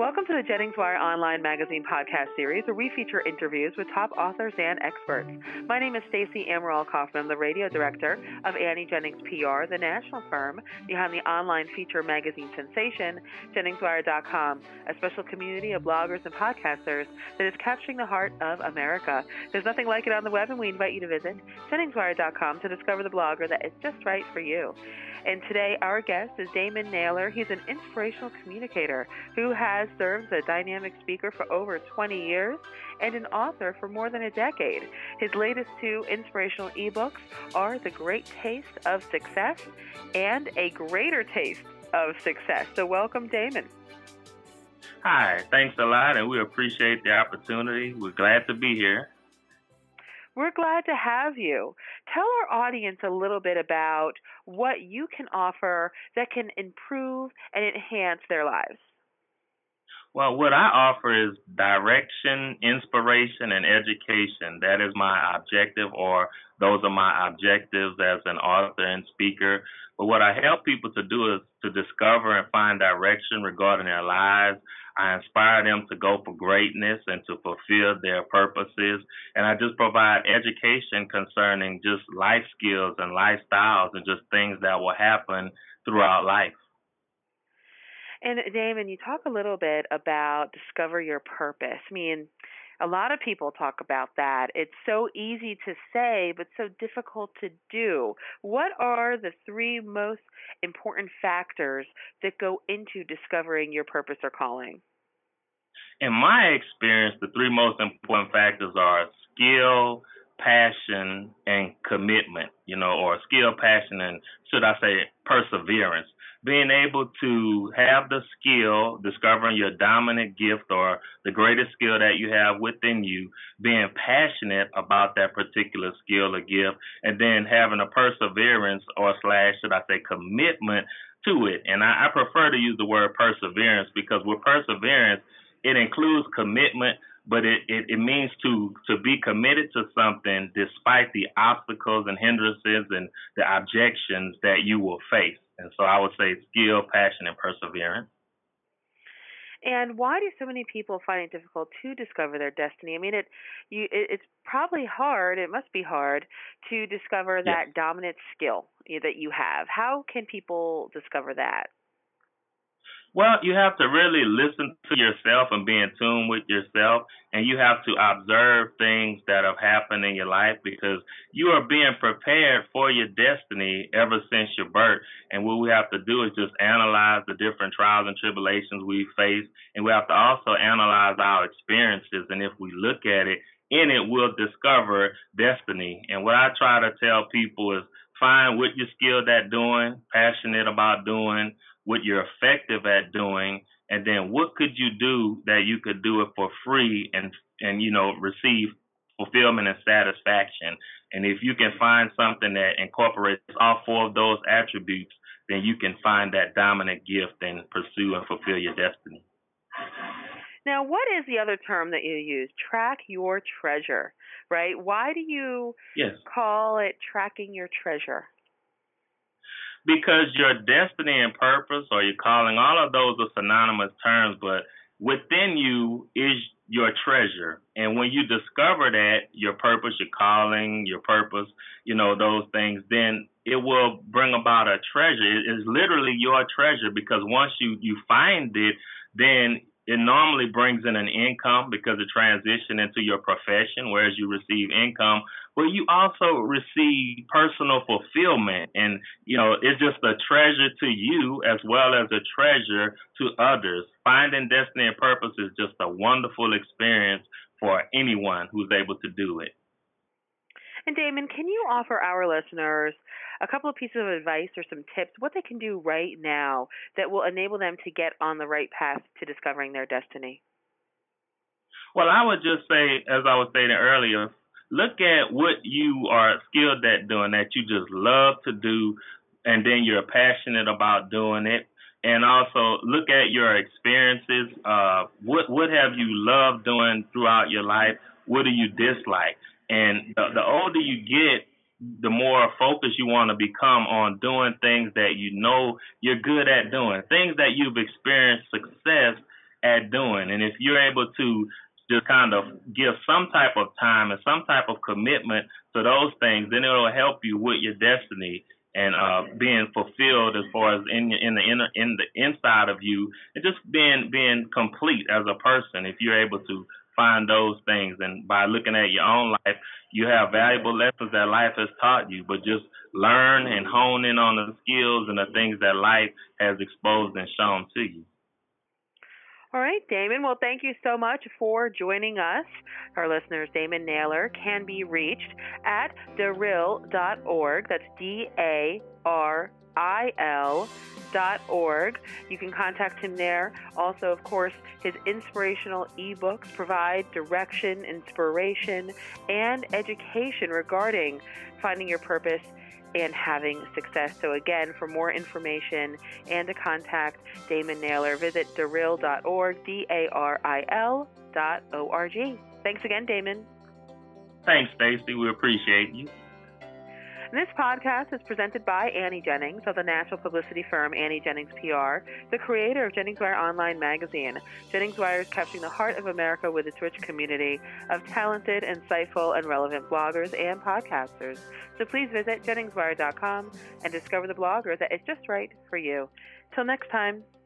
Welcome to the JenningsWire online magazine podcast series, where we feature interviews with top authors and experts. My name is Stacey Amaral-Kaufman, the radio director of Annie Jennings PR, the national firm behind the online feature magazine sensation, JenningsWire.com, a special community of bloggers and podcasters that is capturing the heart of America. There's nothing like it on the web, and we invite you to visit JenningsWire.com to discover the blogger that is just right for you. And today, our guest is Damon Naylor. He's an inspirational communicator who has served as a dynamic speaker for over 20 years and an author for more than a decade. His latest two inspirational ebooks are The Great Taste of Success and A Greater Taste of Success. So welcome, Damon. Hi, thanks a lot, and we appreciate the opportunity. We're glad to be here. We're glad to have you. Tell our audience a little bit about what you can offer that can improve and enhance their lives. Well, what I offer is direction, inspiration, and education. That is my objective, or those are my objectives as an author and speaker. But what I help people to do is to discover and find direction regarding their lives. I inspire them to go for greatness and to fulfill their purposes. And I just provide education concerning just life skills and lifestyles and just things that will happen throughout life. And Damon, you talk a little bit about discover your purpose. I mean, a lot of people talk about that. It's so easy to say, but so difficult to do. What are the three most important factors that go into discovering your purpose or calling? In my experience, the three most important factors are skill, passion, and commitment, or skill, passion, and should I say perseverance. Being able to have the skill, discovering your dominant gift or the greatest skill that you have within you, being passionate about that particular skill or gift, and then having a perseverance or / commitment to it. And I prefer to use the word perseverance, because with perseverance, it includes commitment, but it means to be committed to something despite the obstacles and hindrances and the objections that you will face. And so I would say skill, passion, and perseverance. And why do so many people find it difficult to discover their destiny? I mean, it's probably hard. It must be hard to discover that dominant skill that you have. How can people discover that? Well, you have to really listen to yourself and be in tune with yourself, and you have to observe things that have happened in your life, because you are being prepared for your destiny ever since your birth. And what we have to do is just analyze the different trials and tribulations we face, and we have to also analyze our experiences. And if we look at it, in it we'll discover destiny. And what I try to tell people is find what you're skilled at doing, passionate about doing, what you're effective at doing, and then what could you do that you could do it for free and receive fulfillment and satisfaction. And if you can find something that incorporates all four of those attributes, then you can find that dominant gift and pursue and fulfill your destiny. Now, what is the other term that you use? Track your treasure, right? Why do you call it tracking your treasure? Because your destiny and purpose, or your calling, all of those are synonymous terms, but within you is your treasure. And when you discover that, your purpose, your calling, those things, then it will bring about a treasure. It is literally your treasure, because once you find it, then it normally brings in an income, because it transitions into your profession, whereas you receive income, but you also receive personal fulfillment. And, it's just a treasure to you as well as a treasure to others. Finding destiny and purpose is just a wonderful experience for anyone who's able to do it. And Damon, can you offer our listeners a couple of pieces of advice or some tips, what they can do right now that will enable them to get on the right path to discovering their destiny? Well, I would just say, as I was stating earlier, look at what you are skilled at doing, that you just love to do, and then you're passionate about doing it. And also look at your experiences. What have you loved doing throughout your life? What do you dislike? And the older you get, the more focused you want to become on doing things that you know you're good at doing, things that you've experienced success at doing. And if you're able to just kind of give some type of time and some type of commitment to those things, then it'll help you with your destiny and being fulfilled as far as in the inside of you, and just being complete as a person if you're able to find those things. And by looking at your own life, you have valuable lessons that life has taught you, but just learn and hone in on the skills and the things that life has exposed and shown to you. All right, Damon. Well, thank you so much for joining us. Our listeners, Damon Naylor can be reached at Daryl.org. That's DARIL.org. You can contact him there. Also, of course, his inspirational ebooks provide direction, inspiration, and education regarding finding your purpose and having success. So again, for more information and to contact Damon Naylor, visit Daryl.org, DARIL.org. Thanks again, Damon. Thanks, Stacey. We appreciate you. And this podcast is presented by Annie Jennings of the national publicity firm Annie Jennings PR, the creator of JenningsWire Online magazine. JenningsWire is capturing the heart of America with its rich community of talented, insightful, and relevant bloggers and podcasters. So please visit JenningsWire.com and discover the bloggers that is just right for you. Till next time.